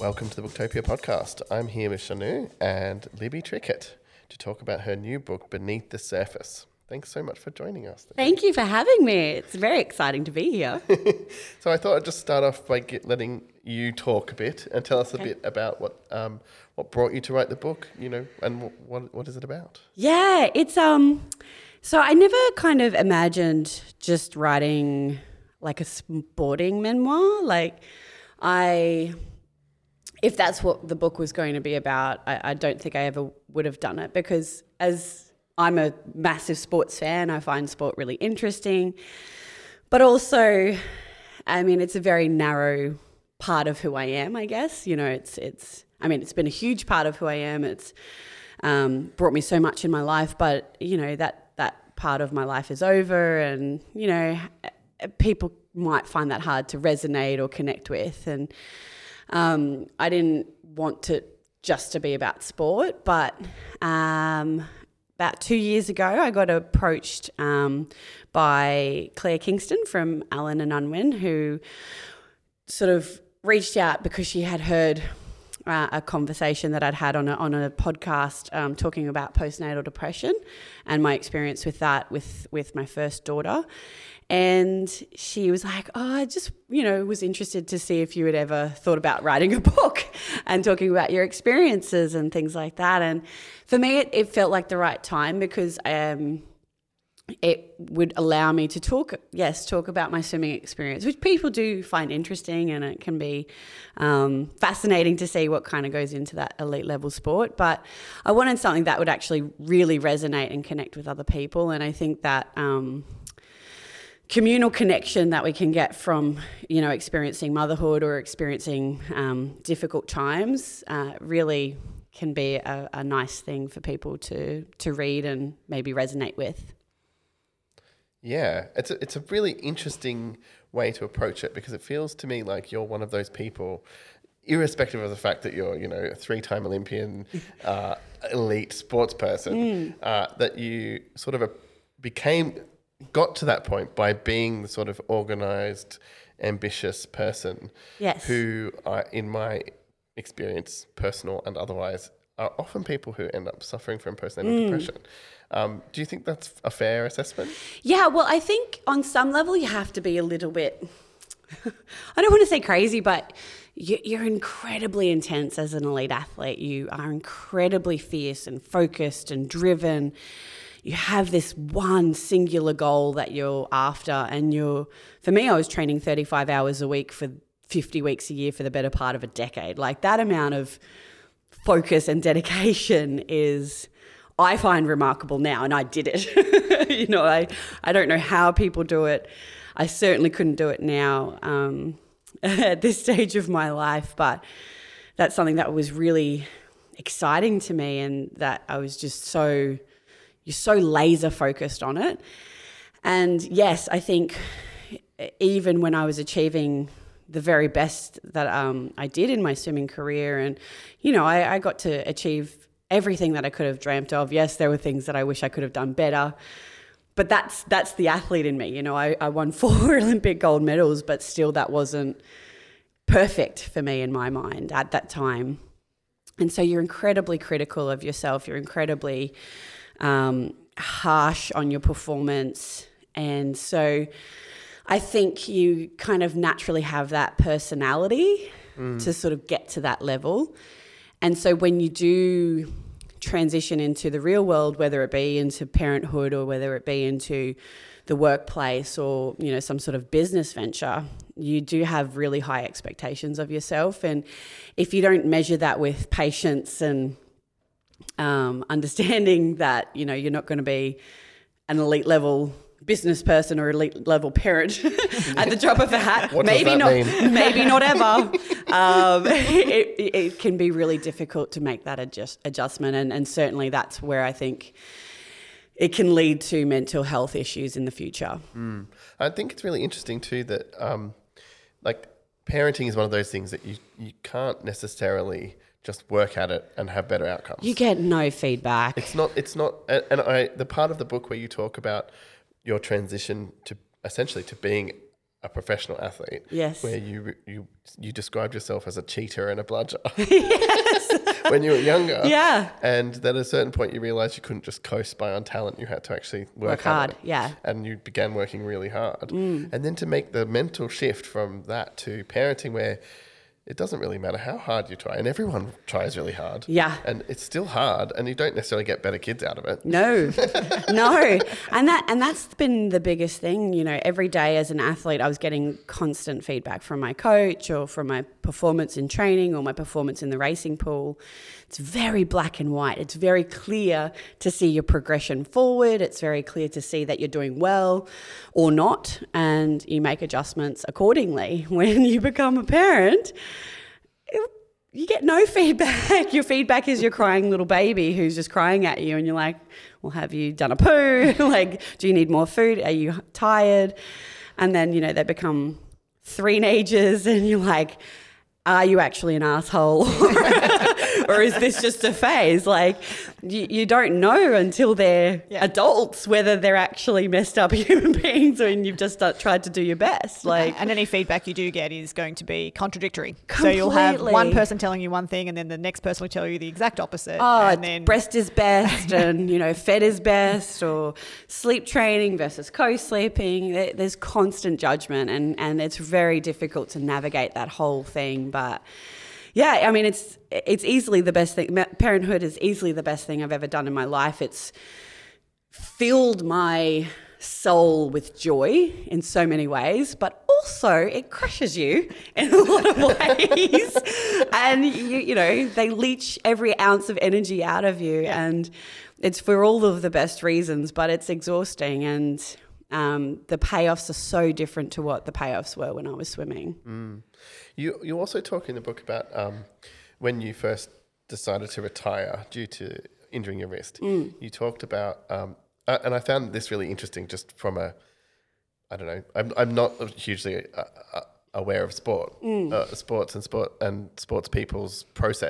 Welcome to the Booktopia podcast. I'm here with Shanu and Libby Trickett to talk about her new book, Beneath the Surface. Thanks so much for joining us. Thank you for having me. It's very exciting to be here. So I thought I'd just start off by letting you talk a bit and tell us a bit about what brought you to write the book, you know, and what is it about? Yeah, it's so I never kind of imagined just writing like a sporting memoir. If that's what the book was going to be about, I don't think I ever would have done it, because as I'm a massive sports fan. I find sport really interesting. But also, I mean, it's a very narrow part of who I am, I guess. You know, it's been a huge part of who I am. It's brought me so much in my life, but, you know, that part of my life is over, and, you know, people might find that hard to resonate or connect with. And I didn't want it just to be about sport, but about 2 years ago, I got approached by Claire Kingston from Allen and Unwin, who sort of reached out because she had heard a conversation that I'd had on a podcast talking about postnatal depression and my experience with that with my first daughter. And she was like, oh, I just, you know, was interested to see if you had ever thought about writing a book and talking about your experiences and things like that. And for me, it felt like the right time, because it would allow me to talk about my swimming experience, which people do find interesting, and it can be fascinating to see what kind of goes into that elite level sport. But I wanted something that would actually really resonate and connect with other people. And I think that communal connection that we can get from, you know, experiencing motherhood or experiencing difficult times really can be a nice thing for people to read and maybe resonate with. Yeah, it's a really interesting way to approach it, because it feels to me like you're one of those people, irrespective of the fact that you're, you know, a three-time Olympian elite sports person, that you sort of got to that point by being the sort of organised, ambitious person, yes, who are, in my experience, personal and otherwise, are often people who end up suffering from postnatal depression. Do you think that's a fair assessment? Yeah, well, I think on some level you have to be a little bit, I don't want to say crazy, but you're incredibly intense as an elite athlete. You are incredibly fierce and focused and driven. You have this one singular goal that you're after, and for me, I was training 35 hours a week for 50 weeks a year for the better part of a decade. Like, that amount of focus and dedication is, I find, remarkable now, and I did it. You know, I don't know how people do it. I certainly couldn't do it now at this stage of my life, but that's something that was really exciting to me, and that I was just so... You're so laser focused on it. And yes, I think even when I was achieving the very best that I did in my swimming career, and, you know, I got to achieve everything that I could have dreamt of. Yes, there were things that I wish I could have done better, but that's the athlete in me. You know, I won 4 Olympic gold medals, but still that wasn't perfect for me in my mind at that time. And so you're incredibly critical of yourself. You're incredibly harsh on your performance, and so I think you kind of naturally have that personality to sort of get to that level. And so when you do transition into the real world, whether it be into parenthood or whether it be into the workplace or, you know, some sort of business venture, you do have really high expectations of yourself, and if you don't measure that with patience and understanding that, you know, you're not going to be an elite level business person or elite level parent at the drop of a hat. Maybe not ever. It can be really difficult to make that adjustment, and certainly that's where I think it can lead to mental health issues in the future. I think it's really interesting too that like parenting is one of those things that you can't necessarily just work at it and have better outcomes. You get no feedback. It's not. And the part of the book where you talk about your transition to essentially to being a professional athlete. Yes. Where you described yourself as a cheater and a bludger. Yes. When you were younger. Yeah. And then at a certain point you realised you couldn't just coast by on talent. You had to actually work hard. Yeah. And you began working really hard. Mm. And then to make the mental shift from that to parenting where it doesn't really matter how hard you try, and everyone tries really hard. Yeah. And it's still hard, and you don't necessarily get better kids out of it. No. No. And that's been the biggest thing, you know. Every day as an athlete I was getting constant feedback from my coach or from my performance in training or my performance in the racing pool. It's very black and white. It's very clear to see your progression forward. It's very clear to see that you're doing well or not, and you make adjustments accordingly. When you become a parent, you get no feedback. Your feedback is your crying little baby who's just crying at you, and you're like, well, have you done a poo? Like, do you need more food? Are you tired? And then, you know, they become three-nagers and you're like, are you actually an asshole? Or is this just a phase? Like, you don't know until they're adults whether they're actually messed up human beings, and you've just tried to do your best. Like, and any feedback you do get is going to be contradictory. Completely. So you'll have one person telling you one thing, and then the next person will tell you the exact opposite. Oh, and then breast is best, and you know, fed is best, or sleep training versus co-sleeping. There's constant judgment, and it's very difficult to navigate that whole thing, but. Yeah, I mean, it's easily the best thing. Parenthood is easily the best thing I've ever done in my life. It's filled my soul with joy in so many ways, but also it crushes you in a lot of ways. And, you know, they leech every ounce of energy out of you, and it's for all of the best reasons, but it's exhausting, and the payoffs are so different to what the payoffs were when I was swimming. Mm. You also talk in the book about when you first decided to retire due to injuring your wrist. Mm. You talked about, and I found this really interesting just from a, I don't know, I'm not hugely aware of sports people's process,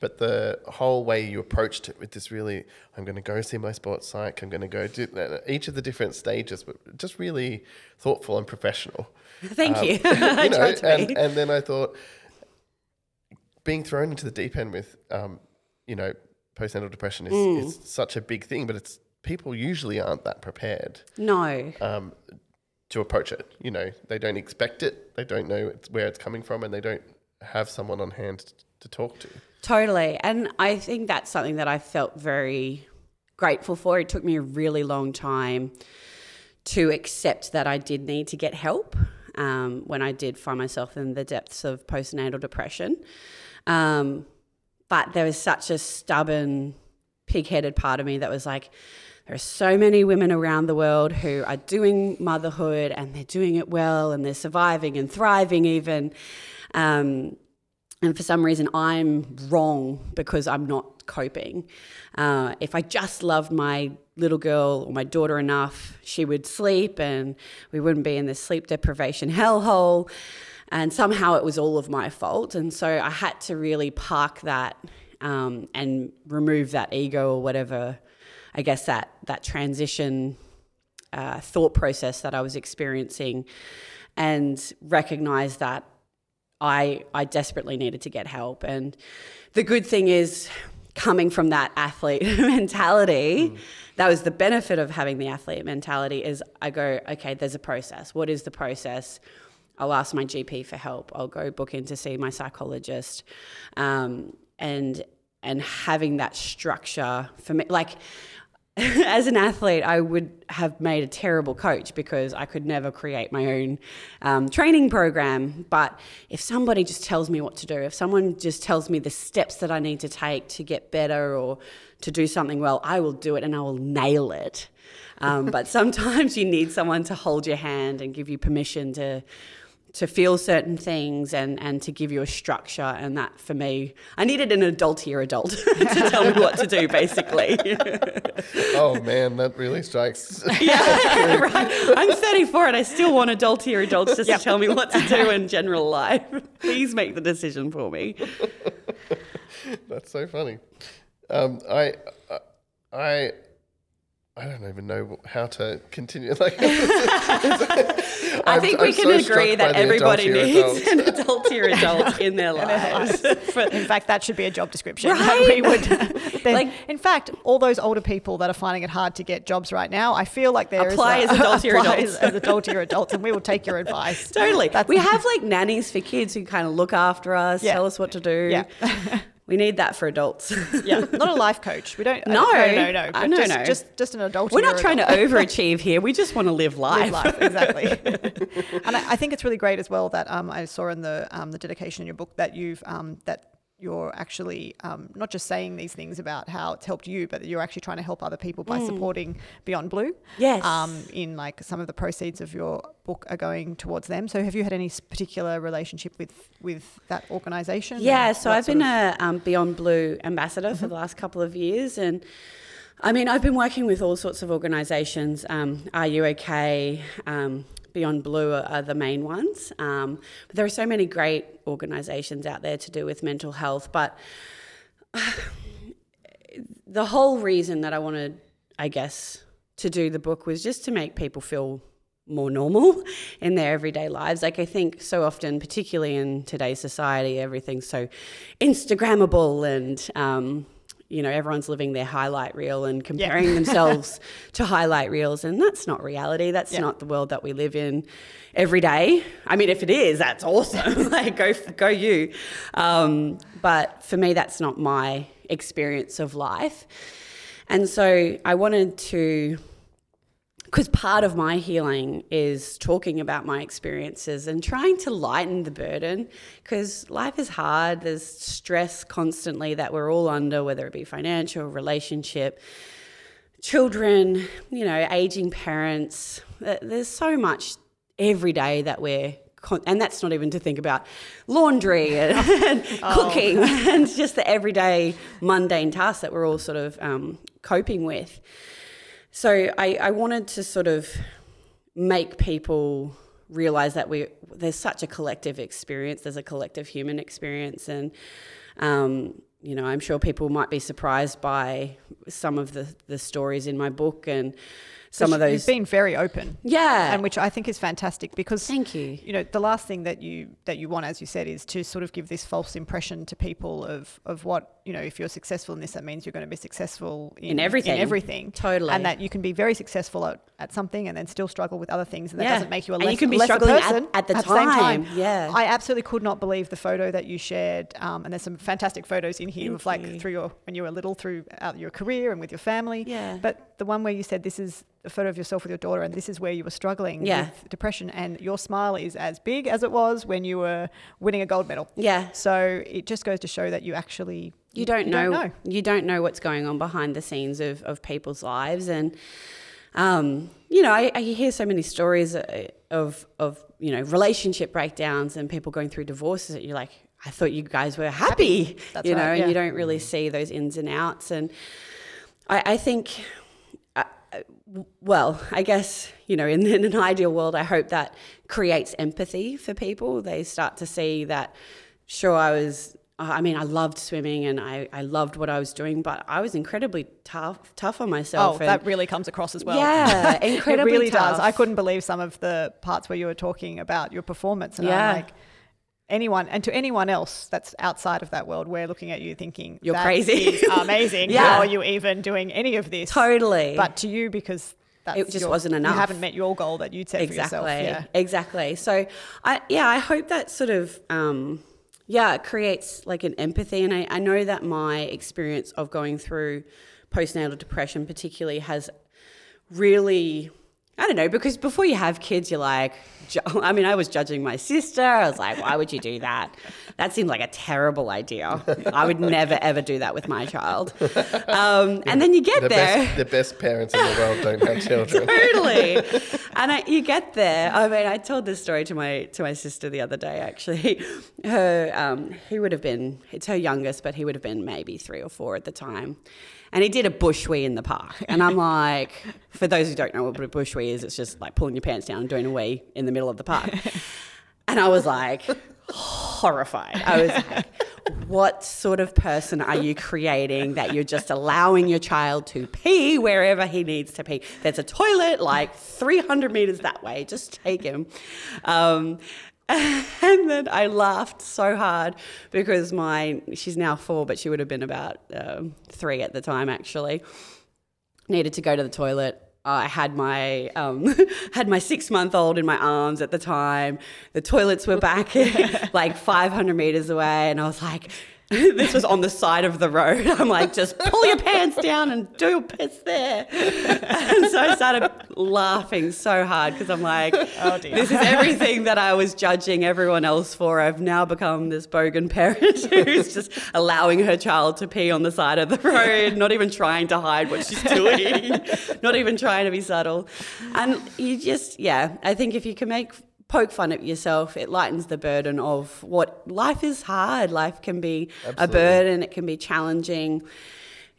but the whole way you approached it with this really, I'm going to go see my sports psych, I'm going to go do each of the different stages, but just really thoughtful and professional. Thank you. You know, and then I thought being thrown into the deep end with, you know, postnatal depression is such a big thing, but it's people usually aren't that prepared. No. To approach it, you know, they don't expect it, they don't know where it's coming from, and they don't have someone on hand to talk to. Totally. And I think that's something that I felt very grateful for. It took me a really long time to accept that I did need to get help when I did find myself in the depths of postnatal depression. But there was such a stubborn, pig-headed part of me that was like, there are so many women around the world who are doing motherhood, and they're doing it well, and they're surviving and thriving even. And for some reason I'm wrong because I'm not coping. If I just loved my little girl or my daughter enough, she would sleep and we wouldn't be in this sleep deprivation hellhole. And somehow it was all of my fault. And so I had to really park that and remove that ego or whatever, I guess that transition thought process that I was experiencing, and recognize that I desperately needed to get help. And the good thing is, coming from that athlete mentality, that was the benefit of having the athlete mentality, is I go, okay, there's a process. What is the process? I'll ask my GP for help. I'll go book in to see my psychologist. And having that structure for me, like, as an athlete, I would have made a terrible coach because I could never create my own training program. But if somebody just tells me what to do, if someone just tells me the steps that I need to take to get better or to do something well, I will do it and I will nail it. But sometimes you need someone to hold your hand and give you permission to feel certain things and to give you a structure. And that, for me, I needed an adultier adult to tell me what to do, basically. Oh, man, that really strikes. Yeah, right. I'm 34 and I still want adultier adults just to tell me what to do in general life. Please make the decision for me. That's so funny. I I don't even know how to continue. Like, I think we can agree that everybody needs an adult tier adult in their lives. In fact, that should be a job description. Right? We would, like, in fact, all those older people that are finding it hard to get jobs right now, I feel like there apply is as adult tier adults, and we will take your advice. Totally. We have like nannies for kids who kind of look after us, tell us what to do. Yeah. We need that for adults. Yeah, not a life coach. We don't. No. Just an adult. We're not trying to overachieve here. We just want to live life. Exactly. And I think it's really great as well that I saw in the dedication in your book that you're actually not just saying these things about how it's helped you, but that you're actually trying to help other people by supporting Beyond Blue. Yes. In like some of the proceeds of your book are going towards them. So have you had any particular relationship with that organisation? Yeah, so I've been a Beyond Blue ambassador for the last couple of years, and I mean I've been working with all sorts of organisations. Are You OK? Beyond Blue are the main ones. But there are so many great organisations out there to do with mental health. But the whole reason that I wanted, I guess, to do the book was just to make people feel more normal in their everyday lives. Like, I think so often, particularly in today's society, everything's so Instagrammable and everyone's living their highlight reel and comparing themselves to highlight reels, and that's not reality. That's not the world that we live in every day. I mean, if it is, that's awesome. Like, go you. But for me, that's not my experience of life. And so I wanted to, because part of my healing is talking about my experiences and trying to lighten the burden, because life is hard. There's stress constantly that we're all under, whether it be financial, relationship, children, aging parents. There's so much every day that we're and that's not even to think about laundry and cooking and just the everyday mundane tasks that we're all sort of coping with. So I wanted to sort of make people realise that there's such a collective experience, there's a collective human experience, and I'm sure people might be surprised by some of the stories in my book and some of those. You've been very open, and which I think is fantastic, because thank you. You know, the last thing that you want, as you said, is to sort of give this false impression to people of what. If you're successful in this, that means you're going to be successful in everything. Totally. And that you can be very successful at something and then still struggle with other things, and that doesn't make you a lesser person. And you can be struggling at the same time. Yeah. I absolutely could not believe the photo that you shared, and there's some fantastic photos in here of like when you were little throughout your career and with your family. Yeah. But the one where you said this is a photo of yourself with your daughter and this is where you were struggling with depression, and your smile is as big as it was when you were winning a gold medal. Yeah. So it just goes to show that you actually... You don't know. You don't know what's going on behind the scenes of people's lives, and I hear so many stories of relationship breakdowns and people going through divorces that you're like, I thought you guys were happy. That's right, and you don't really see those ins and outs. And I think, I guess in an ideal world, I hope that creates empathy for people. They start to see that. Sure, I loved swimming and I loved what I was doing, but I was incredibly tough on myself. Oh, that really comes across as well. Yeah, incredibly it really tough. Does. I couldn't believe some of the parts where you were talking about your performance. And I'm like, to anyone else that's outside of that world, we're looking at you thinking, you're crazy. Amazing. How are you even doing any of this? Totally. But to you, because it just wasn't enough. You haven't met your goal that you'd set for yourself. Yeah. Exactly. So I hope that sort of... it creates like an empathy, and I know that my experience of going through postnatal depression particularly has really, I don't know, because before you have kids you're like, I was judging my sister. I was like, why would you do that? That seemed like a terrible idea. I would never ever do that with my child. And then you get there. The best parents in the world don't have children. Totally. And you get there. I mean, I told this story to my sister the other day, actually. It's her youngest, but he would have been maybe 3 or 4 at the time. And he did a bush wee in the park. And I'm like, for those who don't know what a bush wee is, it's just like pulling your pants down and doing a wee in the middle of the park. And I was like, horrified. I was like, what sort of person are you creating that you're just allowing your child to pee wherever he needs to pee? There's a toilet like 300 meters that way. Just take him. And then I laughed so hard because she's now 4, but she would have been about 3 at the time, actually. Needed to go to the toilet. I had my had my 6-month-old in my arms at the time. The toilets were back like 500 meters away, and I was like, this was on the side of the road. I'm like, just pull your pants down and do your piss there. And so I started laughing so hard because I'm like, oh dear, this is everything that I was judging everyone else for. I've now become this bogan parent who's just allowing her child to pee on the side of the road, not even trying to hide what she's doing, not even trying to be subtle. And you just, yeah, I think if you can poke fun at yourself, it lightens the burden of what life is. Hard. Life can be a burden. It can be challenging.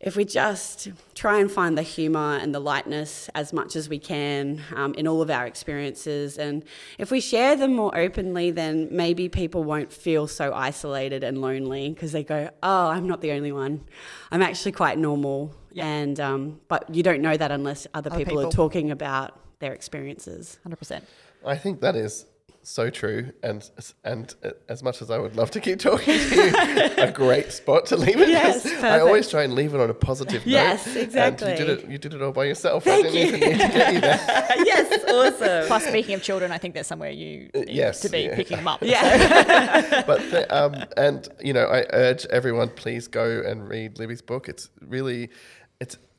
If we just try and find the humour and the lightness as much as we can in all of our experiences, and if we share them more openly, then maybe people won't feel so isolated and lonely because they go, oh, I'm not the only one. I'm actually quite normal. Yeah. And but you don't know that unless other people are talking about their experiences. 100%. I think that is so true, and as much as I would love to keep talking to you, a great spot to leave it. Yes, I always try and leave it on a positive note. Yes, exactly. And you did it all by yourself. Thank I didn't you. Even need to get you there. Yes, awesome. Plus, speaking of children, I think that's somewhere you need to be picking them up. Yeah. But and you know, I urge everyone, please go and read Libby's book. It's really.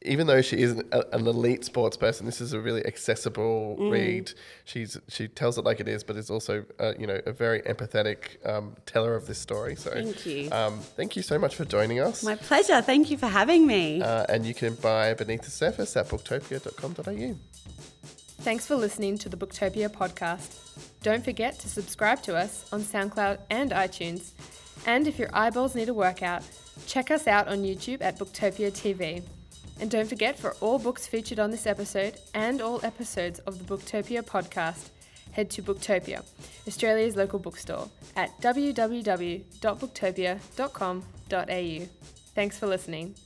Even though she is an elite sports person, this is a really accessible read. She tells it like it is, but is also a very empathetic teller of this story. So thank you. Thank you so much for joining us. My pleasure. Thank you for having me. And you can buy Beneath the Surface at booktopia.com.au. Thanks for listening to the Booktopia podcast. Don't forget to subscribe to us on SoundCloud and iTunes. And if your eyeballs need a workout, check us out on YouTube at Booktopia TV. And don't forget, for all books featured on this episode and all episodes of the Booktopia podcast, head to Booktopia, Australia's local bookstore, at www.booktopia.com.au. Thanks for listening.